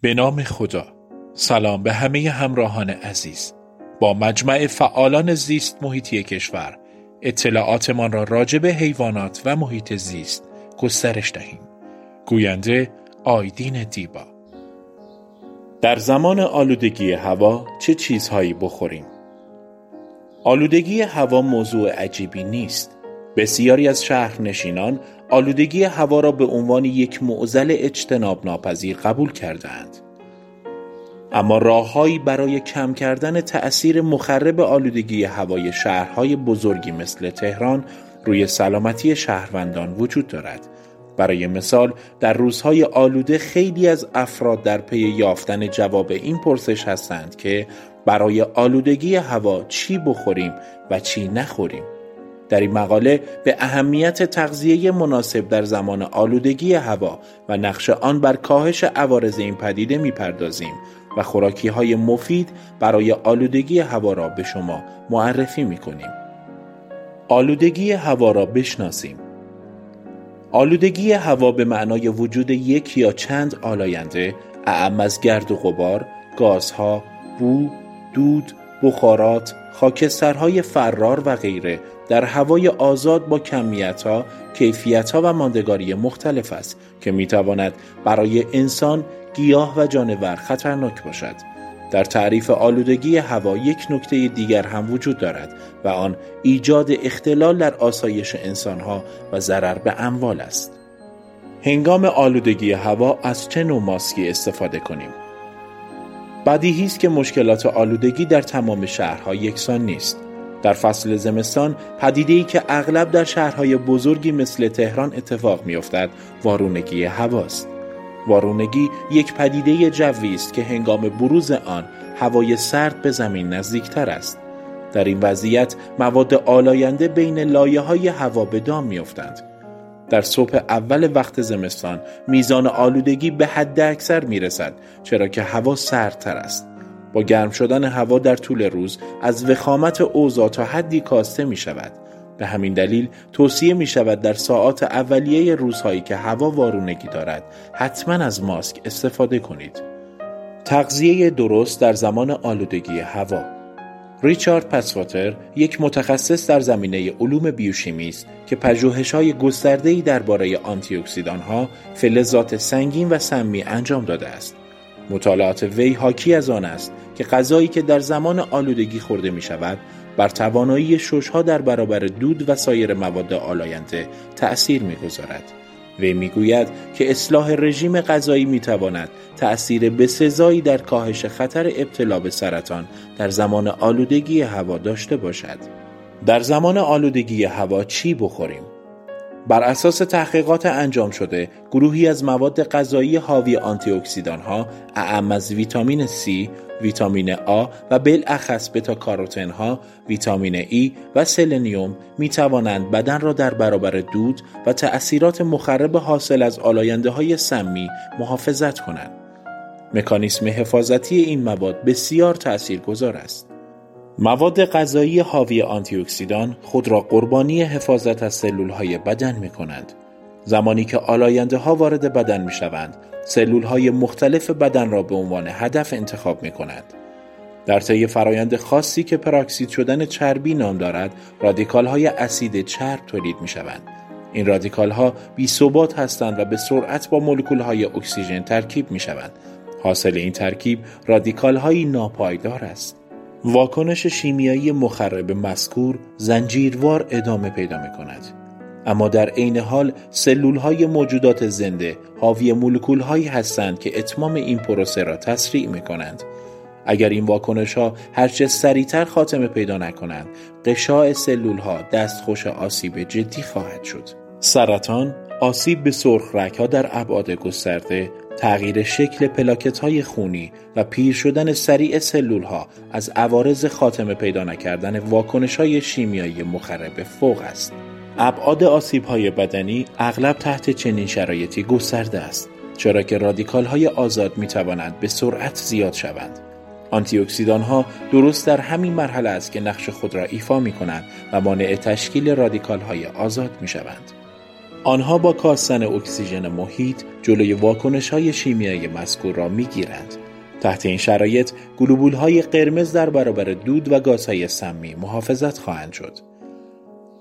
به نام خدا. سلام به همه همراهان عزیز. با مجمع فعالان زیست محیطی کشور اطلاعاتمان را راجع به حیوانات و محیط زیست گسترش دهیم. گوینده آیدین دیبا. در زمان آلودگی هوا چه چیزهایی بخوریم؟ آلودگی هوا موضوع عجیبی نیست. بسیاری از شهرنشینان آلودگی هوا را به عنوان یک معضل اجتناب ناپذیر قبول کردند. اما راههایی برای کم کردن تأثیر مخرب آلودگی هوای شهرهای بزرگی مثل تهران روی سلامتی شهروندان وجود دارد. برای مثال در روزهای آلوده خیلی از افراد در پی یافتن جواب این پرسش هستند که برای آلودگی هوا چی بخوریم و چی نخوریم. در این مقاله به اهمیت تغذیه مناسب در زمان آلودگی هوا و نقش آن بر کاهش عوارض این پدیده می‌پردازیم و خوراکی‌های مفید برای آلودگی هوا را به شما معرفی می‌کنیم. آلودگی هوا را بشناسیم. آلودگی هوا به معنای وجود یک یا چند آلاینده اعم از گرد و غبار، گازها، بو، دود، بخارات، خاکسترهای فرار و غیره در هوای آزاد با کمیت‌ها، کیفیت‌ها و ماندگاری مختلف است که می‌تواند برای انسان، گیاه و جانور خطرناک باشد. در تعریف آلودگی هوا یک نکته دیگر هم وجود دارد و آن ایجاد اختلال در آسایش انسان‌ها و ضرر به اموال است. هنگام آلودگی هوا از چه نوع ماسکی استفاده کنیم؟ بدیهی است که مشکلات آلودگی در تمام شهرها یکسان نیست. در فصل زمستان پدیده‌ای که اغلب در شهرهای بزرگی مثل تهران اتفاق می‌افتد، وارونگی هواست. وارونگی یک پدیده جوی است که هنگام بروز آن هوای سرد به زمین نزدیکتر است. در این وضعیت مواد آلاینده بین لایه‌های هوا به دام می‌افتند. در صبح اول وقت زمستان میزان آلودگی به حد اکثر میرسد، چرا که هوا سردتر است. با گرم شدن هوا در طول روز از وخامت اوضاع تا حدی کاسته می شود. به همین دلیل توصیه می شود در ساعات اولیه روزهایی که هوا وارونگی دارد حتما از ماسک استفاده کنید. تغذیه درست در زمان آلودگی هوا. ریچارد پاسواتر یک متخصص در زمینه علوم بیوشیمی است که پژوهش‌های گسترده‌ای درباره آنتی‌اکسیدان‌ها، فلزات سنگین و سمی انجام داده است. مطالعات وی حاکی از آن است که غذایی که در زمان آلودگی خورده می شود بر توانایی شش‌ها در برابر دود و سایر مواد آلاینده تأثیر می گذارد. وی می گوید که اصلاح رژیم غذایی می تواند تأثیر بسزایی در کاهش خطر ابتلا به سرطان در زمان آلودگی هوا داشته باشد. در زمان آلودگی هوا چی بخوریم؟ بر اساس تحقیقات انجام شده، گروهی از مواد غذایی حاوی آنتی اکسیدان‌ها، اعم از ویتامین C، ویتامین A و بالاخص بتا کاروتن‌ها، ویتامین E و سلنیوم می‌توانند بدن را در برابر دود و تأثیرات مخرب حاصل از آلاینده‌های سمی محافظت کنند. مکانیسم حفاظتی این مواد بسیار تأثیرگذار است. مواد غذایی حاوی آنتی اکسیدان خود را قربانی حفاظت از سلول‌های بدن می‌کنند. زمانی که آلاینده‌ها وارد بدن می‌شوند، سلول‌های مختلف بدن را به عنوان هدف انتخاب می‌کنند. در طی فرایند خاصی که پراکسید شدن چربی نام دارد، رادیکال‌های اسید چرب تولید می‌شوند. این رادیکال‌ها بی‌ثبات هستند و به سرعت با مولکول‌های اکسیژن ترکیب می‌شوند. حاصل این ترکیب رادیکال‌های ناپایدار است. واکنش شیمیایی مخرب مذکور زنجیروار ادامه پیدا می‌کند، اما در عین حال سلول‌های موجودات زنده حاوی مولکول‌هایی هستند که اتمام این پروسه را تسریع می‌کنند. اگر این واکنش‌ها هرچه سریعتر خاتمه پیدا نکنند، قشاع سلول‌ها دستخوش آسیب جدی خواهد شد. سرطان، آسیب به سرخ‌رگ‌ها در ابعاد گسترده، تغییر شکل پلاکت‌های خونی و پیر شدن سریع سلول‌ها از عوارض خاتمه پیدا نکردن واکنش‌های شیمیایی مخرب فوق است. ابعاد آسیب‌های بدنی اغلب تحت چنین شرایطی گسترده است، چرا که رادیکال‌های آزاد می‌توانند به سرعت زیاد شوند. آنتی‌اکسیدان‌ها درست در همین مرحله است که نقش خود را ایفا می‌کنند و مانع تشکیل رادیکال‌های آزاد می‌شوند. آنها با کاستن اکسیژن محیط جلوی واکنش‌های شیمیایی مذکور را می‌گیرند. تحت این شرایط گلوبول‌های قرمز در برابر دود و گازهای سمی محافظت خواهند شد.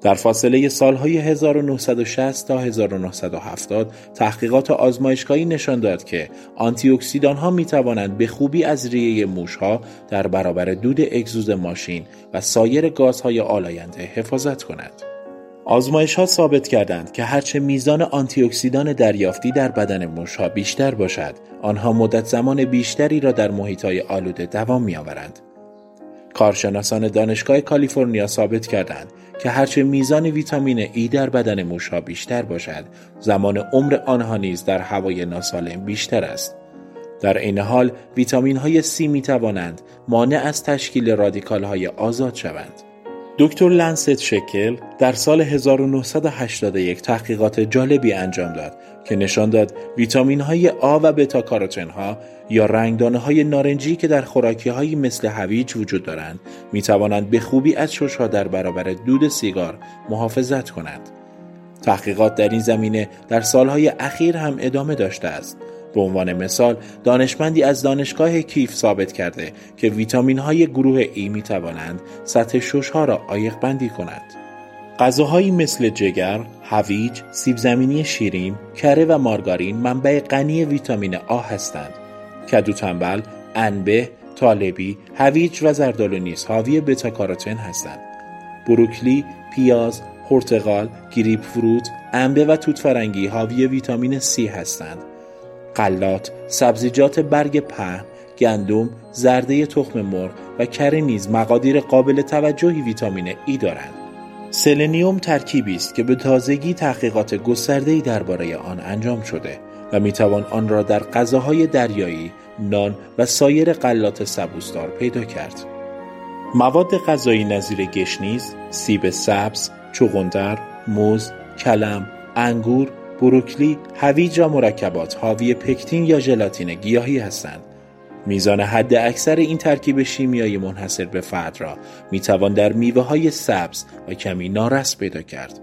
در فاصله سالهای 1960 تا 1970 تحقیقات آزمایشگاهی نشان داد که آنتی اکسیدان‌ها می‌توانند به خوبی از ریه موش‌ها در برابر دود اگزوز ماشین و سایر گازهای آلاینده حفاظت کنند. آزمایش‌ها ثابت کردند که هرچه میزان آنتی اکسیدان دریافتی در بدن موش‌ها بیشتر باشد، آنها مدت زمان بیشتری را در محیط‌های آلوده دوام می‌آورند. کارشناسان دانشگاه کالیفرنیا ثابت کردند که هرچه میزان ویتامین ای در بدن موش‌ها بیشتر باشد، زمان عمر آنها نیز در هوای ناسالم بیشتر است. در این حال، ویتامین‌های C می‌توانند مانع از تشکیل رادیکال‌های آزاد شوند. دکتر لنست شکل در سال 1981 تحقیقات جالبی انجام داد که نشان داد ویتامین‌های آ و بتا کاروتن‌ها یا رنگدانه‌های نارنجی که در خوراکی‌هایی مثل هویج وجود دارند می‌توانند به خوبی از شش‌ها در برابر دود سیگار محافظت کنند. تحقیقات در این زمینه در سالهای اخیر هم ادامه داشته است. به عنوان مثال، دانشمندی از دانشگاه کیف ثابت کرده که ویتامین‌های گروه ای می‌توانند سطح شش‌ها را عایق‌بندی کنند. غذاهایی مثل جگر، هویج، سیب زمینی شیرین، کره و مارگارین منبع غنی ویتامین آ هستند. کدو تنبل، انبه، طالبی، هویج و زردالو نیز حاوی بتا کاروتن هستند. بروکلی، پیاز، پرتقال، گریپ فروت، انبه و توت فرنگی حاوی ویتامین C هستند. غلات، سبزیجات برگ پهن، گندم، زرده تخم مرغ و کره نیز مقادیر قابل توجهی ویتامین E دارند. سلنیوم ترکیبی است که به تازگی تحقیقات گسترده‌ای درباره آن انجام شده و میتوان آن را در غذاهای دریایی، نان و سایر غلات سبوسدار پیدا کرد. مواد غذایی نظیر گشنیز، سیب سبز، چغندر، موز، کلم، انگور، بروکلی، هویج و مرکبات حاوی پکتین یا ژلاتین گیاهی هستند. میزان حد اکثر این ترکیب شیمیایی منحصر به فرد را میتوان در میوه‌های سبز و کمی نارس پیدا کرد.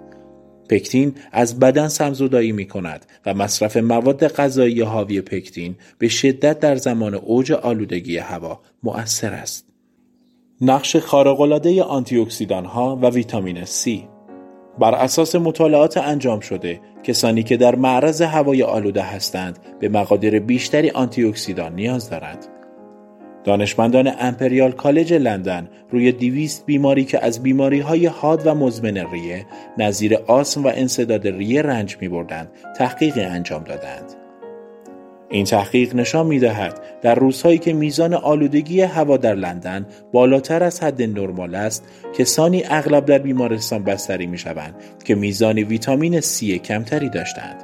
پکتین از بدن سمزدایی می‌کند و مصرف مواد غذایی حاوی پکتین به شدت در زمان اوج آلودگی هوا مؤثر است. نقش خارق‌العاده آنتی اکسیدان‌ها و ویتامین C. بر اساس مطالعات انجام شده، کسانی که در معرض هوای آلوده هستند به مقادیر بیشتری آنتی اکسیدان نیاز دارند. دانشمندان امپریال کالج لندن روی 200 بیماری که از بیماری‌های حاد و مزمن ریه، نظیر آسم و انسداد ریه رنج می‌بردند، تحقیقی انجام دادند. این تحقیق نشان می‌دهد در روزهایی که میزان آلودگی هوا در لندن بالاتر از حد نرمال است، کسانی اغلب در بیمارستان بستری می‌شوند که میزان ویتامین C کمتری داشتند.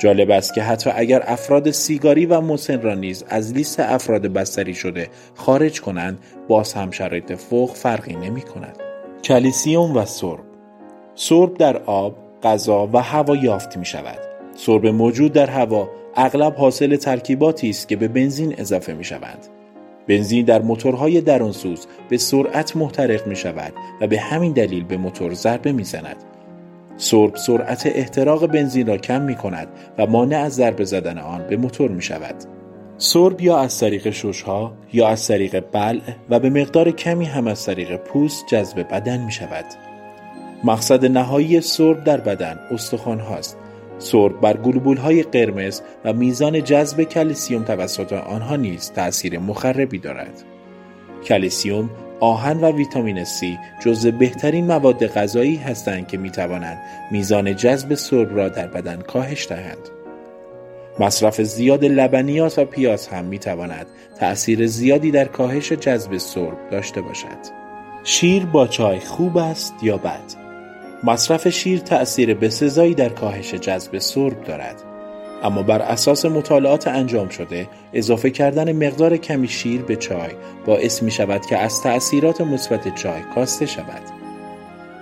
جالب است که حتی اگر افراد سیگاری و مسن را نیز از لیست افراد بستری شده خارج کنند، باز هم شرایط فوق فرقی نمی‌کند. کلسیم و سرب. سرب در آب، غذا و هوا یافت می‌شود. سرب موجود در هوا اغلب حاصل ترکیباتی است که به بنزین اضافه می شوند. بنزین در موتورهای درونسوز به سرعت محترق می شود و به همین دلیل به موتور ضربه می زند. سرب سرعت احتراق بنزین را کم می کند و مانع از ضربه زدن آن به موتور می شود. سرب یا از طریق ششها یا از طریق بلع و به مقدار کمی هم از طریق پوست جذب بدن می شود. مقصد نهایی سرب در بدن استخوان هاست. سرب بر گلوبول‌های قرمز و میزان جذب کلسیم توسط آنها نیز تأثیر مخربی دارد. کلسیم، آهن و ویتامین C جزو بهترین مواد غذایی هستند که می‌توانند میزان جذب سرب را در بدن کاهش دهند. مصرف زیاد لبنیات و پیاز هم می‌تواند تأثیر زیادی در کاهش جذب سرب داشته باشد. شیر با چای خوب است یا بد؟ مصرف شیر تأثیر بسزایی در کاهش جذب سرب دارد، اما بر اساس مطالعات انجام شده اضافه کردن مقدار کمی شیر به چای باعث می شود که از تأثیرات مثبت چای کاسته شود.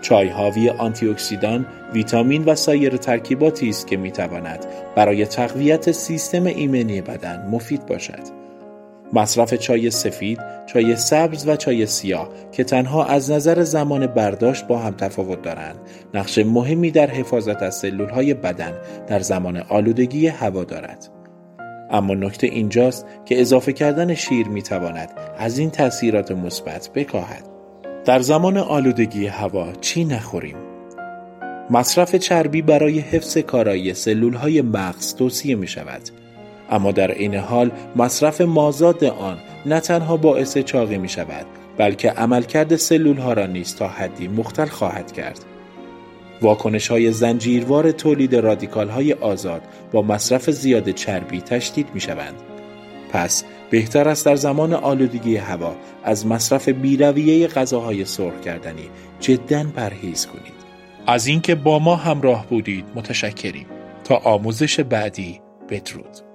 چای حاوی آنتی اکسیدان، ویتامین و سایر ترکیباتی است که می تواند برای تقویت سیستم ایمنی بدن مفید باشد. مصرف چای سفید، چای سبز و چای سیاه که تنها از نظر زمان برداشت با هم تفاوت دارند، نقش مهمی در حفاظت از سلول‌های بدن در زمان آلودگی هوا دارد. اما نکته اینجاست که اضافه کردن شیر می‌تواند از این تأثیرات مثبت بکاهد. در زمان آلودگی هوا چی نخوریم؟ مصرف چربی برای حفظ کارایی سلول‌های مغز توصیه می‌شود، اما در این حال مصرف مازاد آن نه تنها باعث چاقی می شود بلکه عملکرد سلول ها را نیز تا حدی مختل خواهد کرد. واکنش های زنجیروار تولید رادیکال های آزاد با مصرف زیاد چربی تشدید می شوند. پس بهتر است در زمان آلودگی هوا از مصرف بی‌رویه غذاهای سرخ کردنی جداً پرهیز کنید. از اینکه با ما همراه بودید متشکریم. تا آموزش بعدی بدرود.